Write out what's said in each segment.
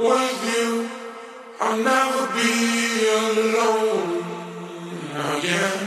with you, I'll never be alone again.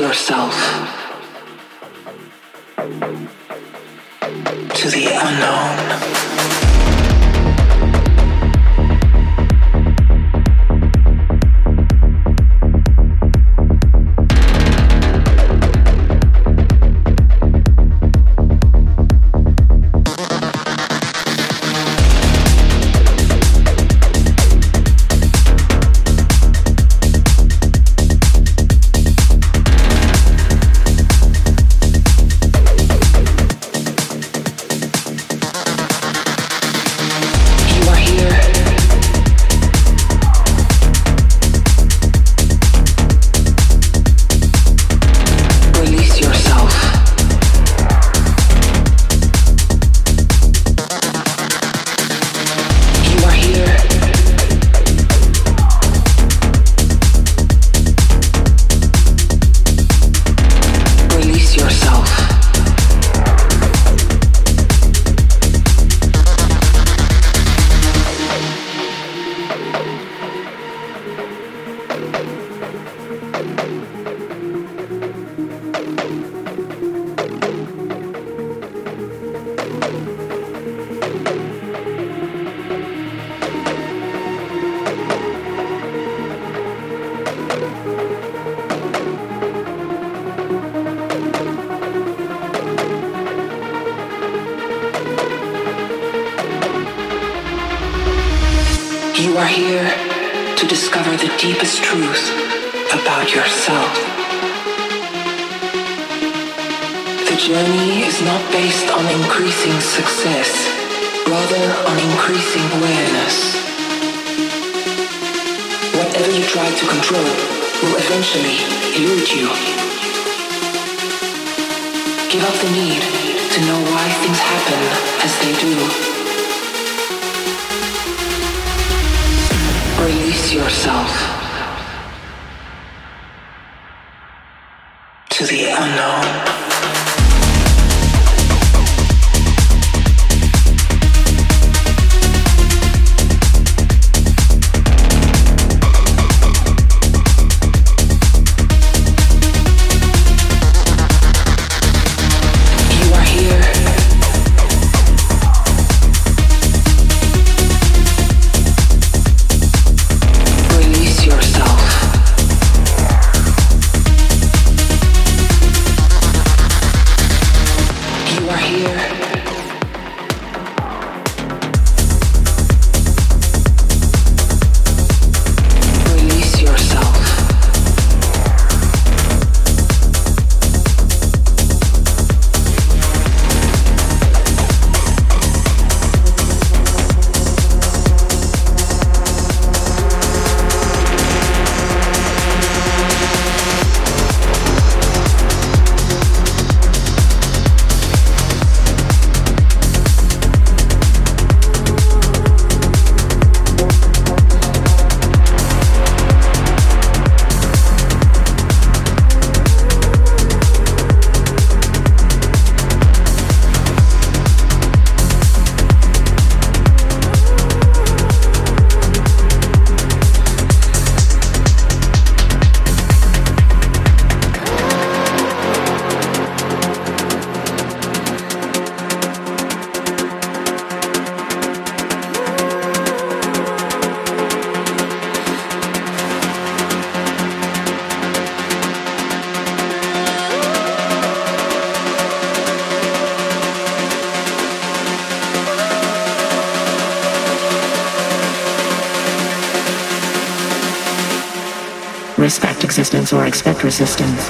yourself to the unknown. You are here to discover the deepest truth about yourself. The journey is not based on increasing success, rather on increasing awareness. Whatever you try to control will eventually elude you. Give up the need to know why things happen as they do. Release yourself to the unknown. Respect existence or expect resistance.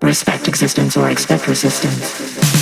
Respect existence or expect resistance.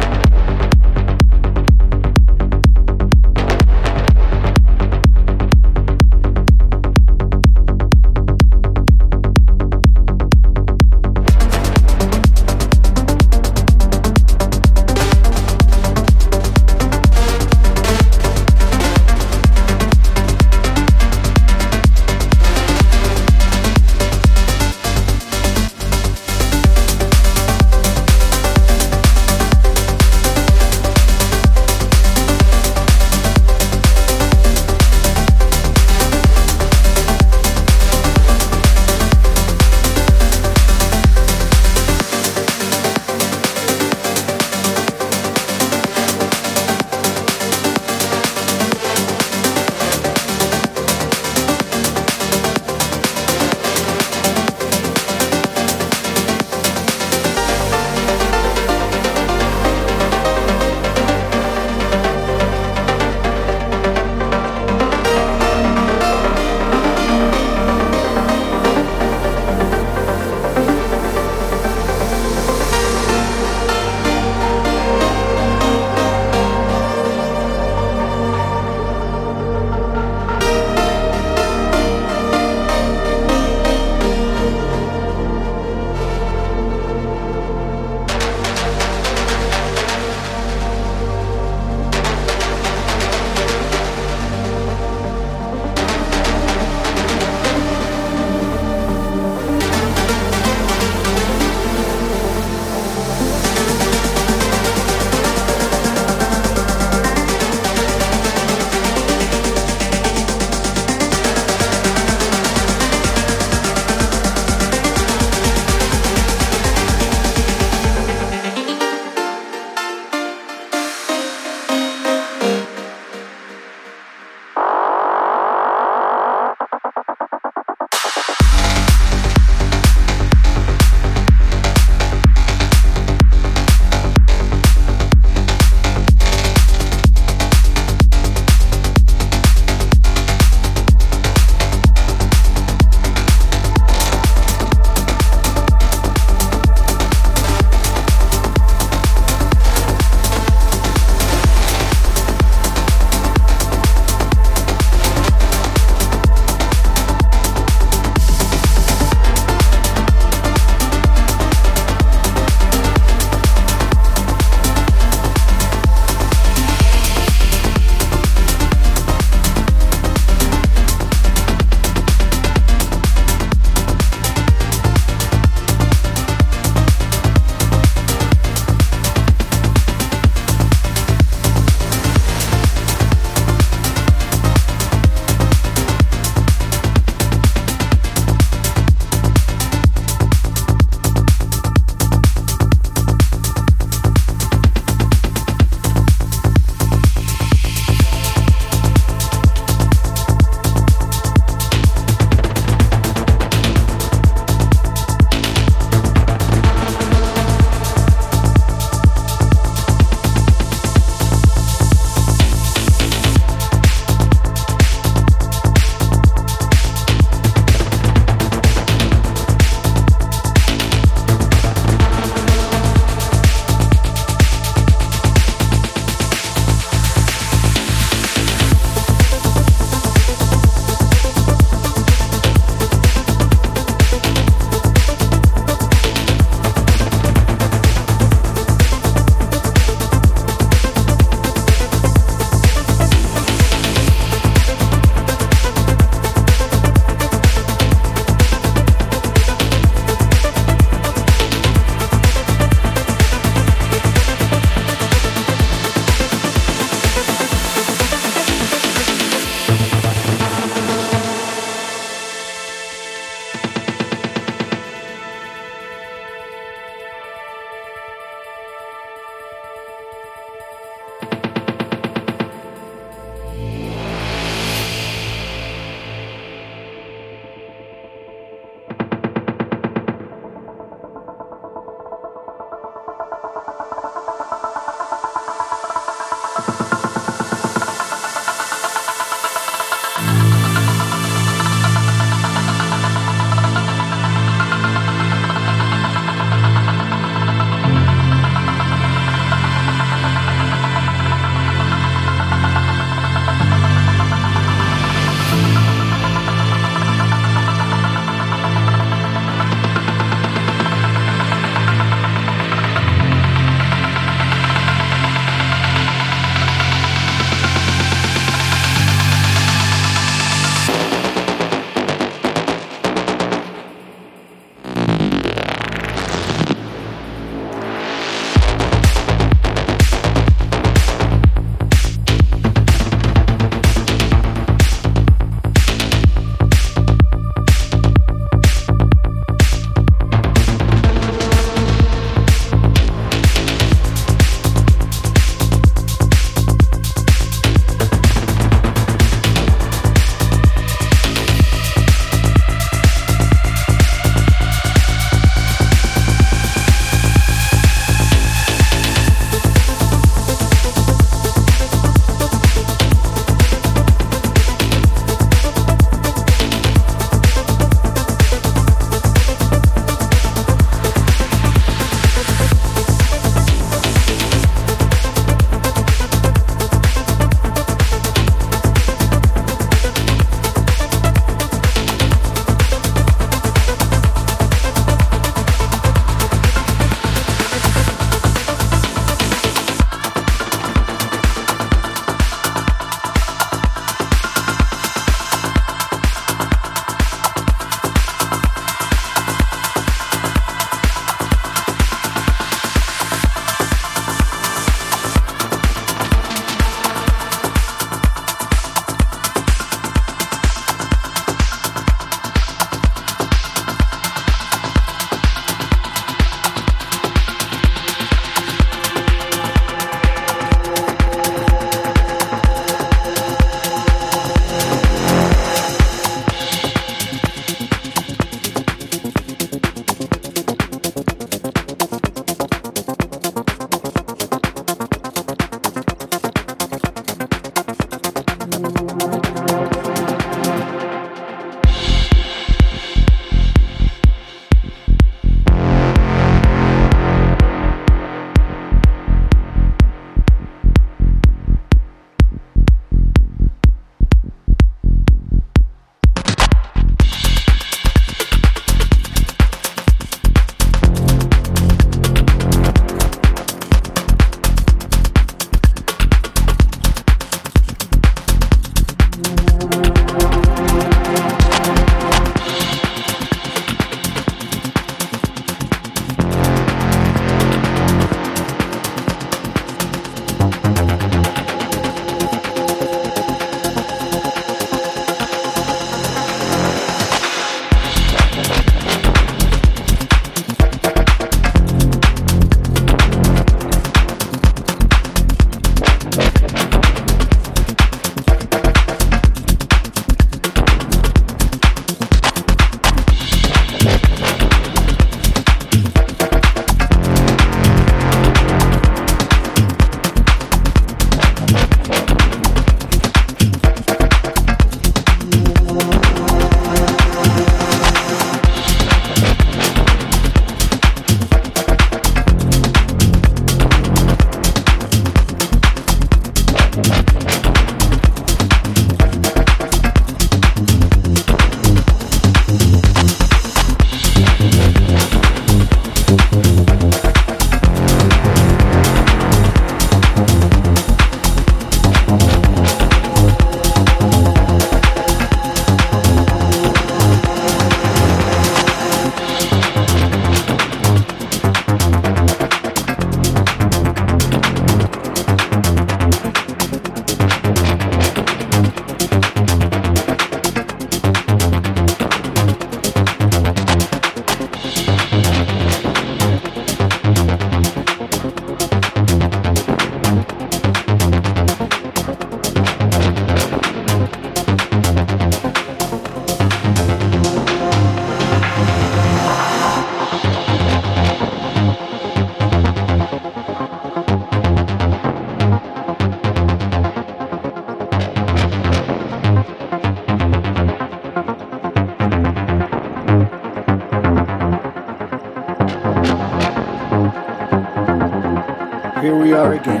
Here we are again,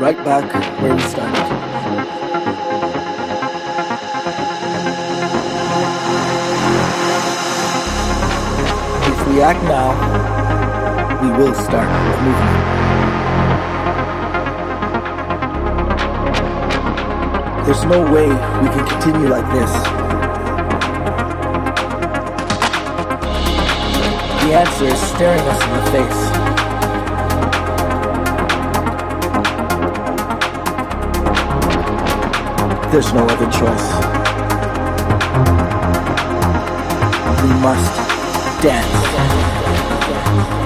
right back where we started. If we act now, we will start a movement. There's no way we can continue like this. The answer is staring us in the face. There's no other choice. We must dance.